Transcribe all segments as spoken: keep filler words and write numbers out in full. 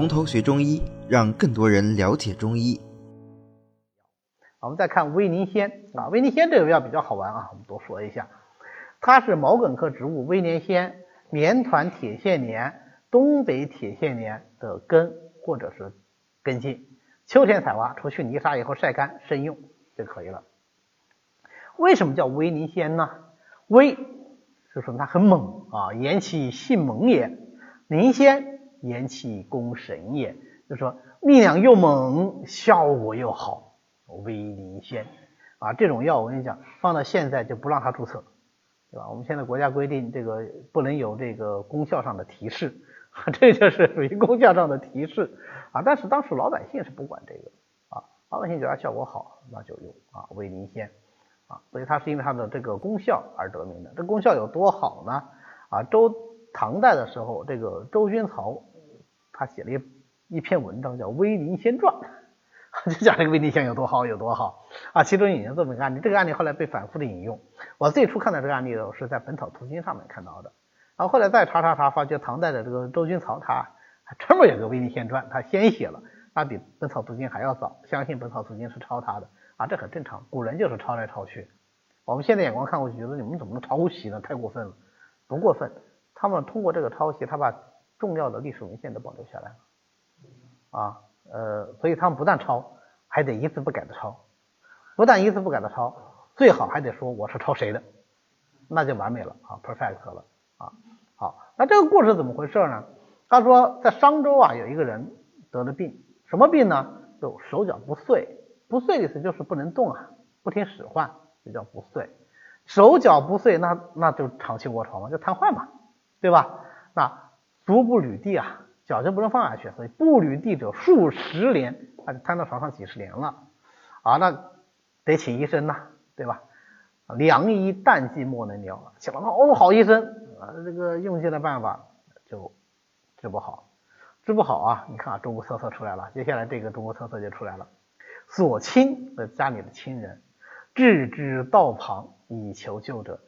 从头学中医，让更多人了解中医。我们再看威宁仙啊，威宁仙这个药比较好玩啊，我们多说一下。它是毛茛科植物威宁仙、棉团铁线莲、东北铁线莲的根或者是根茎，秋天采挖，除去泥沙以后晒干生用就可以了。为什么叫威宁仙呢？威是说它很猛啊，言其性猛也；宁仙言其功神也，就是说力量又猛，效果又好。威宁仙啊，这种药我跟你讲，放到现在就不让它注册，对吧？我们现在国家规定这个不能有这个功效上的提示，这就是属于功效上的提示啊。但是当时老百姓是不管这个啊，老百姓觉得效果好，那就用啊威宁仙啊，所以它是因为它的这个功效而得名的。这功效有多好呢？啊，周唐代的时候，这个周君曹他写了一一篇文章叫《威宁仙传》。就讲这个威宁仙有多好有多好啊！其中引用这么一个案例，这个案例后来被反复的引用。我最初看到这个案例的，我是在《本草图经》上面看到的。然后后来再查查查，发觉唐代的这个周君曹他专门有个《威宁仙传》，他先写了，他比《本草图经》还要早。相信《本草图经》是抄他的啊，这很正常，古人就是抄来抄去。我们现在眼光看过去，觉得你们怎么能抄袭呢？太过分了，不过分。他们通过这个抄袭，他把重要的历史文献都保留下来了啊。呃，所以他们不但抄，还得一字不改的抄，不但一字不改的抄，最好还得说我是抄谁的，那就完美了啊 ，perfect 了啊。好，那这个故事怎么回事呢？他说在商周啊，有一个人得了病，什么病呢？就手脚不遂，不遂的意思就是不能动啊，不听使唤，就叫不遂。手脚不遂，那那就长期卧床嘛，就瘫痪嘛，对吧？那足不履地啊。脚就不能放下去，所以不履地者数十年，他就瘫到床上几十年了啊，那得请医生呐、啊，对吧？良医旦夕莫能疗，请了好多好医生啊，这个用尽了办法就治不好，治不好啊！你看啊，中国特色出来了，接下来这个中国特色就出来了，所亲的家里的亲人置之道旁以求救者。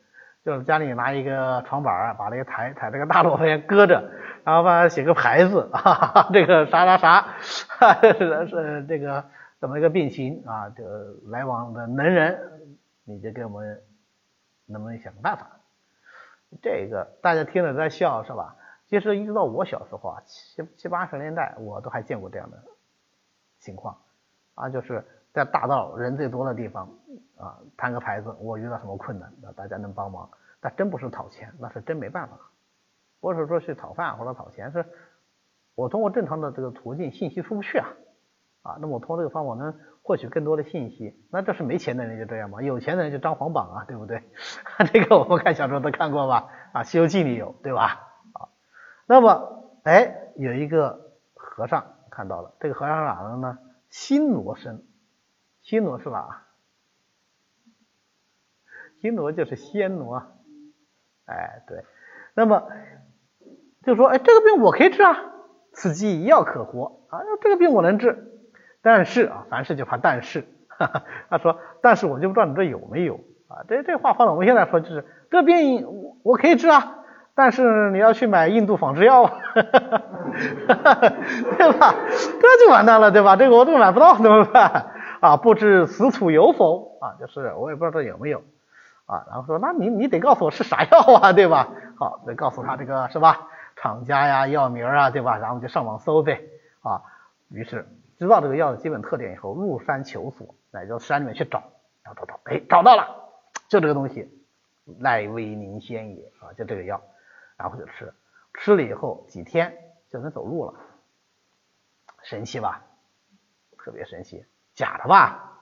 就是家里拿一个床板啊，把那个抬抬这个大萝卜搁着，然后把它写个牌子啊，这个啥啥啥，哈哈是这个怎么一个病情啊，这个来往的能人，你就给我们能不能想个办法？这个大家听着在笑是吧？其实一直到我小时候啊，七七八十年代我都还见过这样的情况啊，就是在大道人最多的地方啊，摊个牌子，我遇到什么困难，那大家能帮忙，但真不是讨钱，那是真没办法。不是说去讨饭或者讨钱，是我通过正常的这个途径信息出不去啊，啊，那么我通过这个方法能获取更多的信息。那这是没钱的人就这样嘛，有钱的人就张皇榜啊，对不对？这个我们看小说都看过吧？啊，《西游记》里有，对吧？啊，那么哎，有一个和尚看到了，这个和尚是哪的呢？新罗身。新罗是吧？新罗就是暹罗，哎，对。那么就说，哎，这个病我可以治啊，此即一药可活啊，这个病我能治。但是啊，凡事就怕但是，哈哈他说，但是我就不知道你这有没有啊。这这话放到我们现在说，就是这病 我, 我可以治啊，但是你要去买印度仿制药啊，对吧？这就完蛋了，对吧？这个我都买不到，怎么办？啊，不知此土有否啊，就是我也不知道这有没有啊。然后说，那你你得告诉我是啥药啊，对吧？好，得告诉他这个是吧，厂家呀、药名啊，对吧？然后就上网搜呗啊。于是知道这个药的基本特点以后，入山求索，来到山里面去找，找找找，哎，找到了，就这个东西，赖威宁仙也啊，就这个药，然后就吃，吃了以后几天就能走路了，神奇吧？特别神奇。假的吧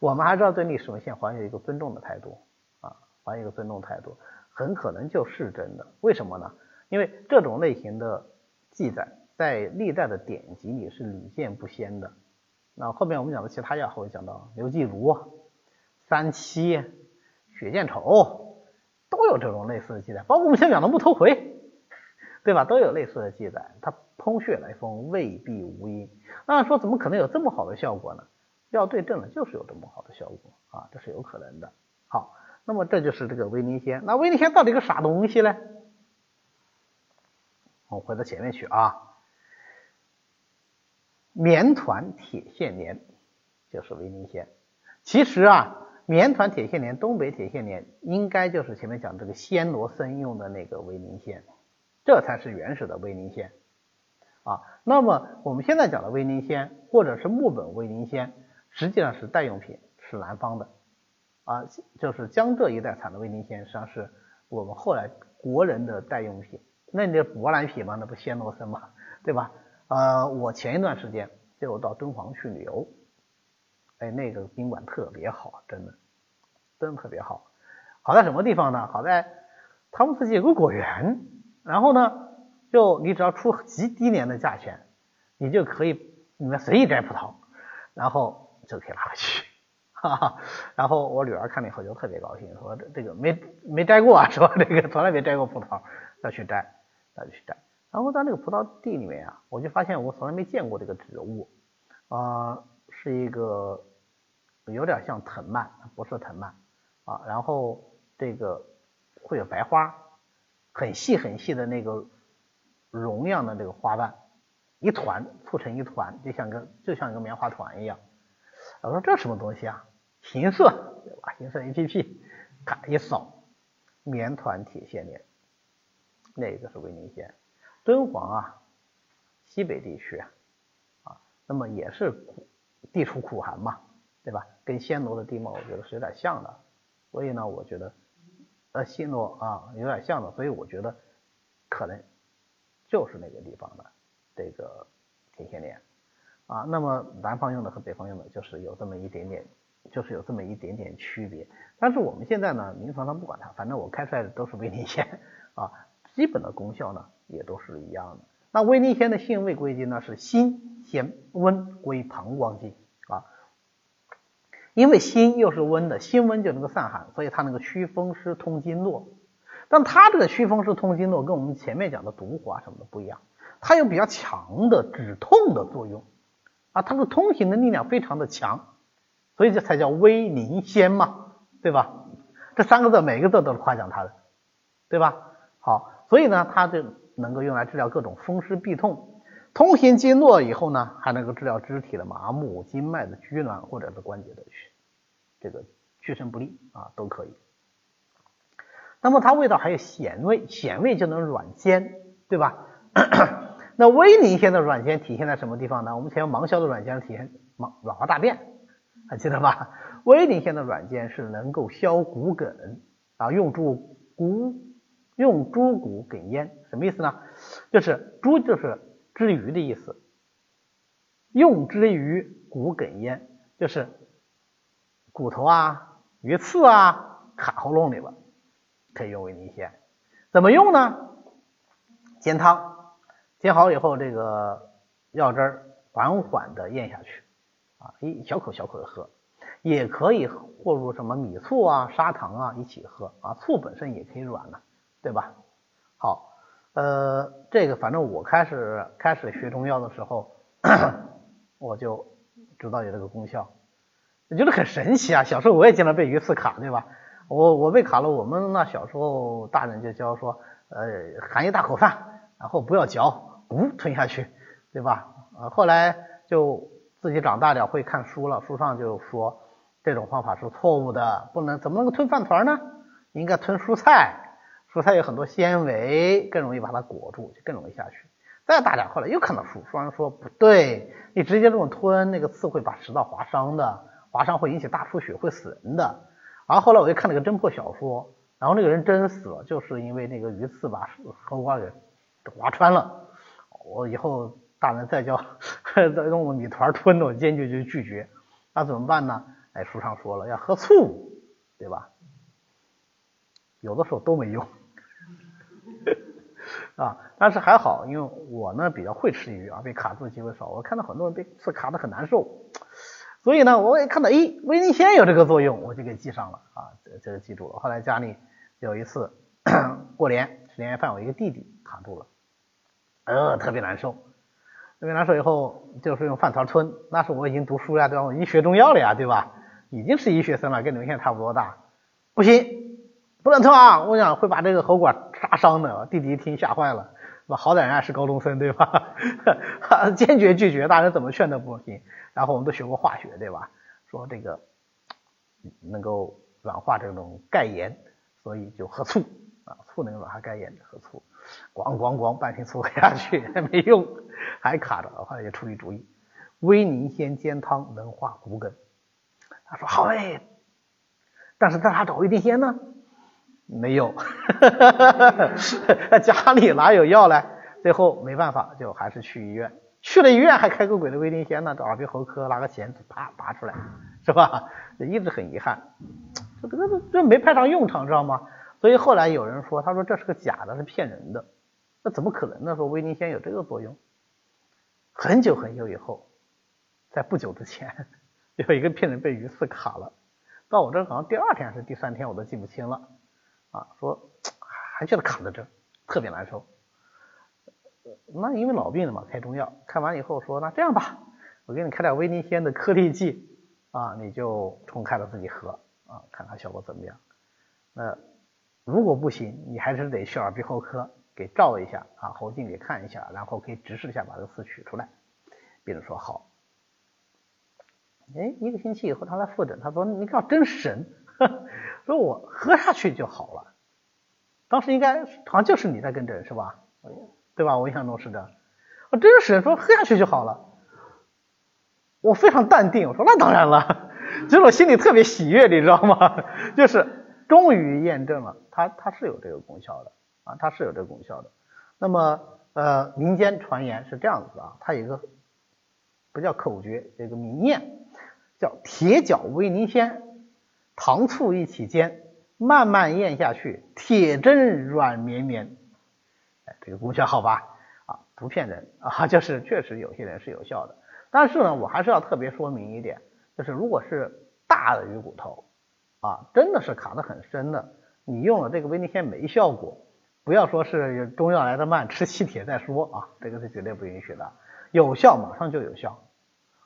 我们还是要对历史文献怀有一个尊重的态度啊，怀有一个尊重态度，很可能就是真的。为什么呢？因为这种类型的记载在历代的典籍里是屡见不鲜的。那后面我们讲的其他药，后面讲到刘季如、三七、血见愁都有这种类似的记载，包括我们现在讲的木头回，对吧？都有类似的记载，它空穴来风，未必无因。那说怎么可能有这么好的效果呢？要对症了，就是有这么好的效果啊，这是有可能的。好，那么这就是这个威宁仙。那威宁仙到底个啥东西呢？我们回到前面去啊。绵团铁线莲就是威宁仙。其实啊，绵团铁线莲、东北铁线莲应该就是前面讲这个暹罗僧用的那个威宁仙，这才是原始的威宁仙啊。那么我们现在讲的威宁仙或者是木本威宁仙，实际上是代用品，是南方的啊，就是江浙一带产的威宁仙，实际上是我们后来国人的代用品。那你这舶来品嘛，那不暹罗僧嘛，对吧？呃，我前一段时间就到敦煌去旅游，哎，那个宾馆特别好，真的，真的特别好。好在什么地方呢？好在他们自己有个果园，然后呢，就你只要出极低廉的价钱，你就可以里面随意摘葡萄，然后就可以拿回去，哈哈。然后我女儿看了以后就特别高兴，说这个没没摘过啊，说这个从来没摘过葡萄，要去摘，要去摘。然后在那个葡萄地里面啊，我就发现我从来没见过这个植物，啊、呃，是一个有点像藤蔓，不是藤蔓啊，然后这个会有白花，很细很细的那个绒样的这个花瓣，一团促成一团，就像个就像一个棉花团一样。我说这什么东西啊？行色，对吧？行色 A P P， 咔一扫，棉团铁线莲，那个是威宁仙。敦煌啊，西北地区 啊, 啊，那么也是地处苦寒嘛，对吧？跟暹罗的地貌我觉得是有点像的，所以呢，我觉得呃暹罗啊有点像的，所以我觉得可能就是那个地方的这个铁线莲啊。那么南方用的和北方用的就是有这么一点点，就是有这么一点点区别。但是我们现在呢，临床上不管它，反正我开出来的都是威宁仙啊，基本的功效呢，也都是一样的。那威宁仙的性味归经呢是辛咸温归膀胱经啊，因为辛又是温的，辛温就能够散寒，所以它能够祛风湿通经络。但它这个祛风湿通经络跟我们前面讲的独活什么的不一样，它有比较强的止痛的作用啊，它的通行的力量非常的强，所以这才叫威宁仙嘛，对吧？这三个字每个字都是夸奖它的，对吧？好，所以呢，它就能够用来治疗各种风湿痹痛，通行经络以后呢，还能够治疗肢体的麻木、经脉的拘挛，或者是关节的这个屈伸不利啊，都可以。那么它味道还有咸味，咸味就能软坚，对吧？那威宁仙的软坚体现在什么地方呢？我们前面芒硝的软坚体现软软化大便，还记得吧？威宁仙的软坚是能够消骨梗啊，用助骨。用猪骨梗咽什么意思呢？就是猪就是之鱼的意思，用之鱼骨梗咽就是骨头啊、鱼刺啊卡喉咙里边，可以用威宁仙。怎么用呢？煎汤，煎好以后这个药汁儿缓缓的咽下去啊，一小口小口的喝，也可以和入什么米醋啊、砂糖啊一起喝啊，醋本身也可以软啊，对吧？好，呃，这个反正我开始开始学中药的时候，咳咳我就知道有这个功效，我觉得很神奇啊。小时候我也经常被鱼刺卡，对吧？我我被卡了，我们那小时候大人就教说，呃，含一大口饭，然后不要嚼，咕吞下去，对吧？呃，后来就自己长大点会看书了，书上就说这种方法是错误的，不能怎么能够吞饭团呢？你应该吞蔬菜。蔬菜有很多纤维，更容易把它裹住，就更容易下去。再大点，后来又看到书，书上说不对，你直接这么吞，那个刺会把食道划伤的，划伤会引起大出血，会死人的。然后后来我又看了个侦破小说，然后那个人真死了，就是因为那个鱼刺把喉管给划穿了。我以后大人再教再用我米团吞的，我坚决就拒绝。那怎么办呢？哎，书上说了要喝醋，对吧？有的时候都没用。啊，但是还好，因为我呢比较会吃鱼啊，被卡住的机会少。我看到很多人被刺卡得很难受，所以呢，我也看到，哎，威宁仙有这个作用，我就给记上了啊，这这个记住了。后来家里有一次过年吃年夜饭，我一个弟弟卡住了，呃，特别难受，特别难受以后就是用饭团吞。那时我已经读书呀，对吧？我已经学中药了呀，对吧？已经是医学生了，跟你们现在差不多大。不行，不能吞啊！我想会把这个喉管扎伤的。弟弟一听吓坏了，好歹人家是高中生对吧？坚决拒绝，大人怎么劝都不听。然后我们都学过化学对吧？说这个能够软化这种钙盐，所以就喝醋啊，醋能软化钙盐，喝醋，咣咣咣半瓶醋喝下去没用，还卡着，后来就出一主意，威宁鲜煎汤能化骨梗。他说好嘞，但是让他找威宁鲜呢？没有，家里哪有药呢？最后没办法，就还是去医院。去了医院还开个鬼的威宁鲜呢，找耳鼻喉科拿个钳子啪拔出来，是吧？一直很遗憾，这这这没派上用场，知道吗？所以后来有人说，他说这是个假的，是骗人的，那怎么可能呢？说威宁鲜有这个作用。很久很久以后，在不久之前，有一个病人被鱼刺卡了，到我这儿好像第二天还是第三天，我都记不清了。啊，说还觉得卡在这儿特别难受，那因为老病了嘛，开中药，开完以后说那这样吧，我给你开点威宁鲜的颗粒剂啊，你就冲开了自己喝啊，看看效果怎么样。那如果不行，你还是得去耳鼻喉科给照一下啊，喉镜给看一下，然后可以直视一下把这个刺取出来。病人说好。哎，一个星期以后他来复诊，他说你可真神。说我喝下去就好了，当时应该好像就是你在跟诊是吧？对吧？我印象中是这样。我真是说喝下去就好了，我非常淡定，我说那当然了，结果心里特别喜悦，你知道吗？就是终于验证了它它是有这个功效的啊，它是有这个功效的。那么呃，民间传言是这样子啊，它有一个不叫口诀，有一个名谚叫铁脚威宁鲜。糖醋一起煎，慢慢咽下去，铁针软绵绵。哎，这个功效好吧？啊，不骗人啊，就是确实有些人是有效的。但是呢，我还是要特别说明一点，就是如果是大的鱼骨头啊，真的是卡得很深的，你用了这个威宁鲜没效果，不要说是中药来得慢，吃吸铁再说啊，这个是绝对不允许的。有效马上就有效，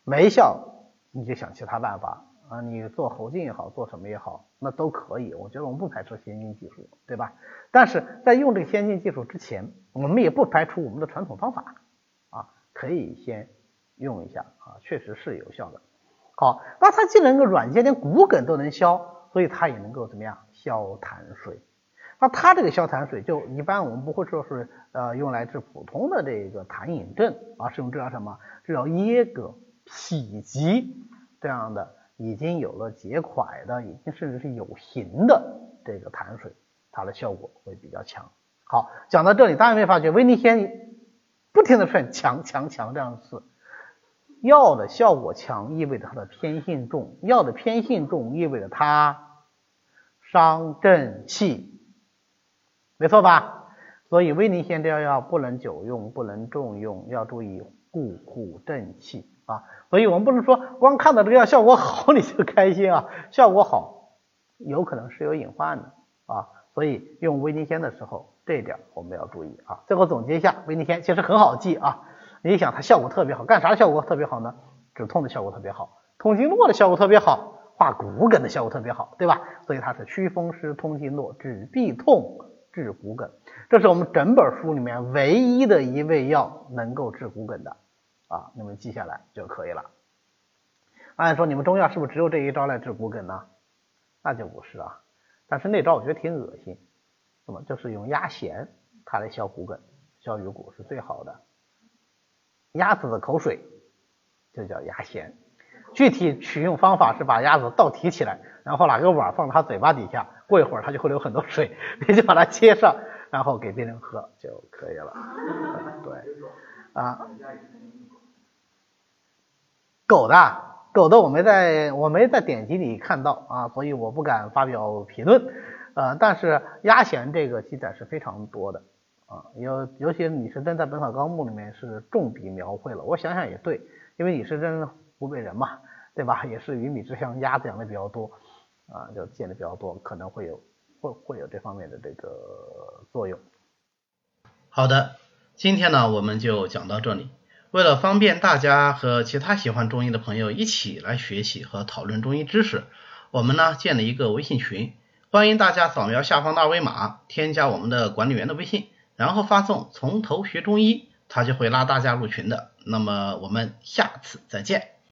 没效你就想其他办法。啊，你做喉镜也好，做什么也好，那都可以。我觉得我们不排斥先进技术，对吧？但是在用这个先进技术之前，我们也不排除我们的传统方法啊，可以先用一下啊，确实是有效的。好，那它既能够软坚，连骨梗都能消，所以它也能够怎么样消痰水。那它这个消痰水，就一般我们不会说是呃用来治普通的这个痰饮症啊，是用治疗什么？治疗噎膈、痞疾这样的。已经有了结块的，已经甚至是有形的这个痰水，它的效果会比较强。好，讲到这里，大家有没有发觉威宁鲜不停的劝强强强这样子，药的效果强意味着它的偏性重，药的偏性重意味着它伤正气，没错吧？所以威宁鲜这药不能久用，不能重用，要注意固护正气。啊，所以我们不能说光看到这个药效果好你就开心啊，效果好有可能是有隐患的啊，所以用威宁鲜的时候这一点我们要注意啊。最后总结一下，威宁鲜其实很好记啊，你想它效果特别好，干啥效果特别好呢？止痛的效果特别好，通经络的效果特别好，化骨梗的效果特别好，对吧？所以它是祛风湿、通经络、止痹痛、治骨梗，这是我们整本书里面唯一的一味药能够治骨梗的啊，你们记下来就可以了。按说你们中药是不是只有这一招来治骨梗呢？那就不是啊，但是那招我觉得挺恶心，那么就是用鸭涎它来消骨梗，消鱼骨是最好的。鸭子的口水就叫鸭涎，具体取用方法是把鸭子倒提起来，然后拿个碗放到它嘴巴底下，过一会儿它就会流很多水，你就把它接上，然后给别人喝就可以了。对啊。狗的狗的我没在我没在典籍里看到啊，所以我不敢发表评论。呃，但是鸭涎这个记载是非常多的啊，尤尤其李时珍在《本草纲目》里面是重笔描绘了。我想想也对，因为李时珍湖北人嘛，对吧？也是鱼米之乡，鸭子养的比较多啊，就见的比较多，可能会有会会有这方面的这个作用。好的，今天呢我们就讲到这里。为了方便大家和其他喜欢中医的朋友一起来学习和讨论中医知识，我们呢建了一个微信群，欢迎大家扫描下方的二维码，添加我们的管理员的微信，然后发送从头学中医，他就会拉大家入群的。那么我们下次再见。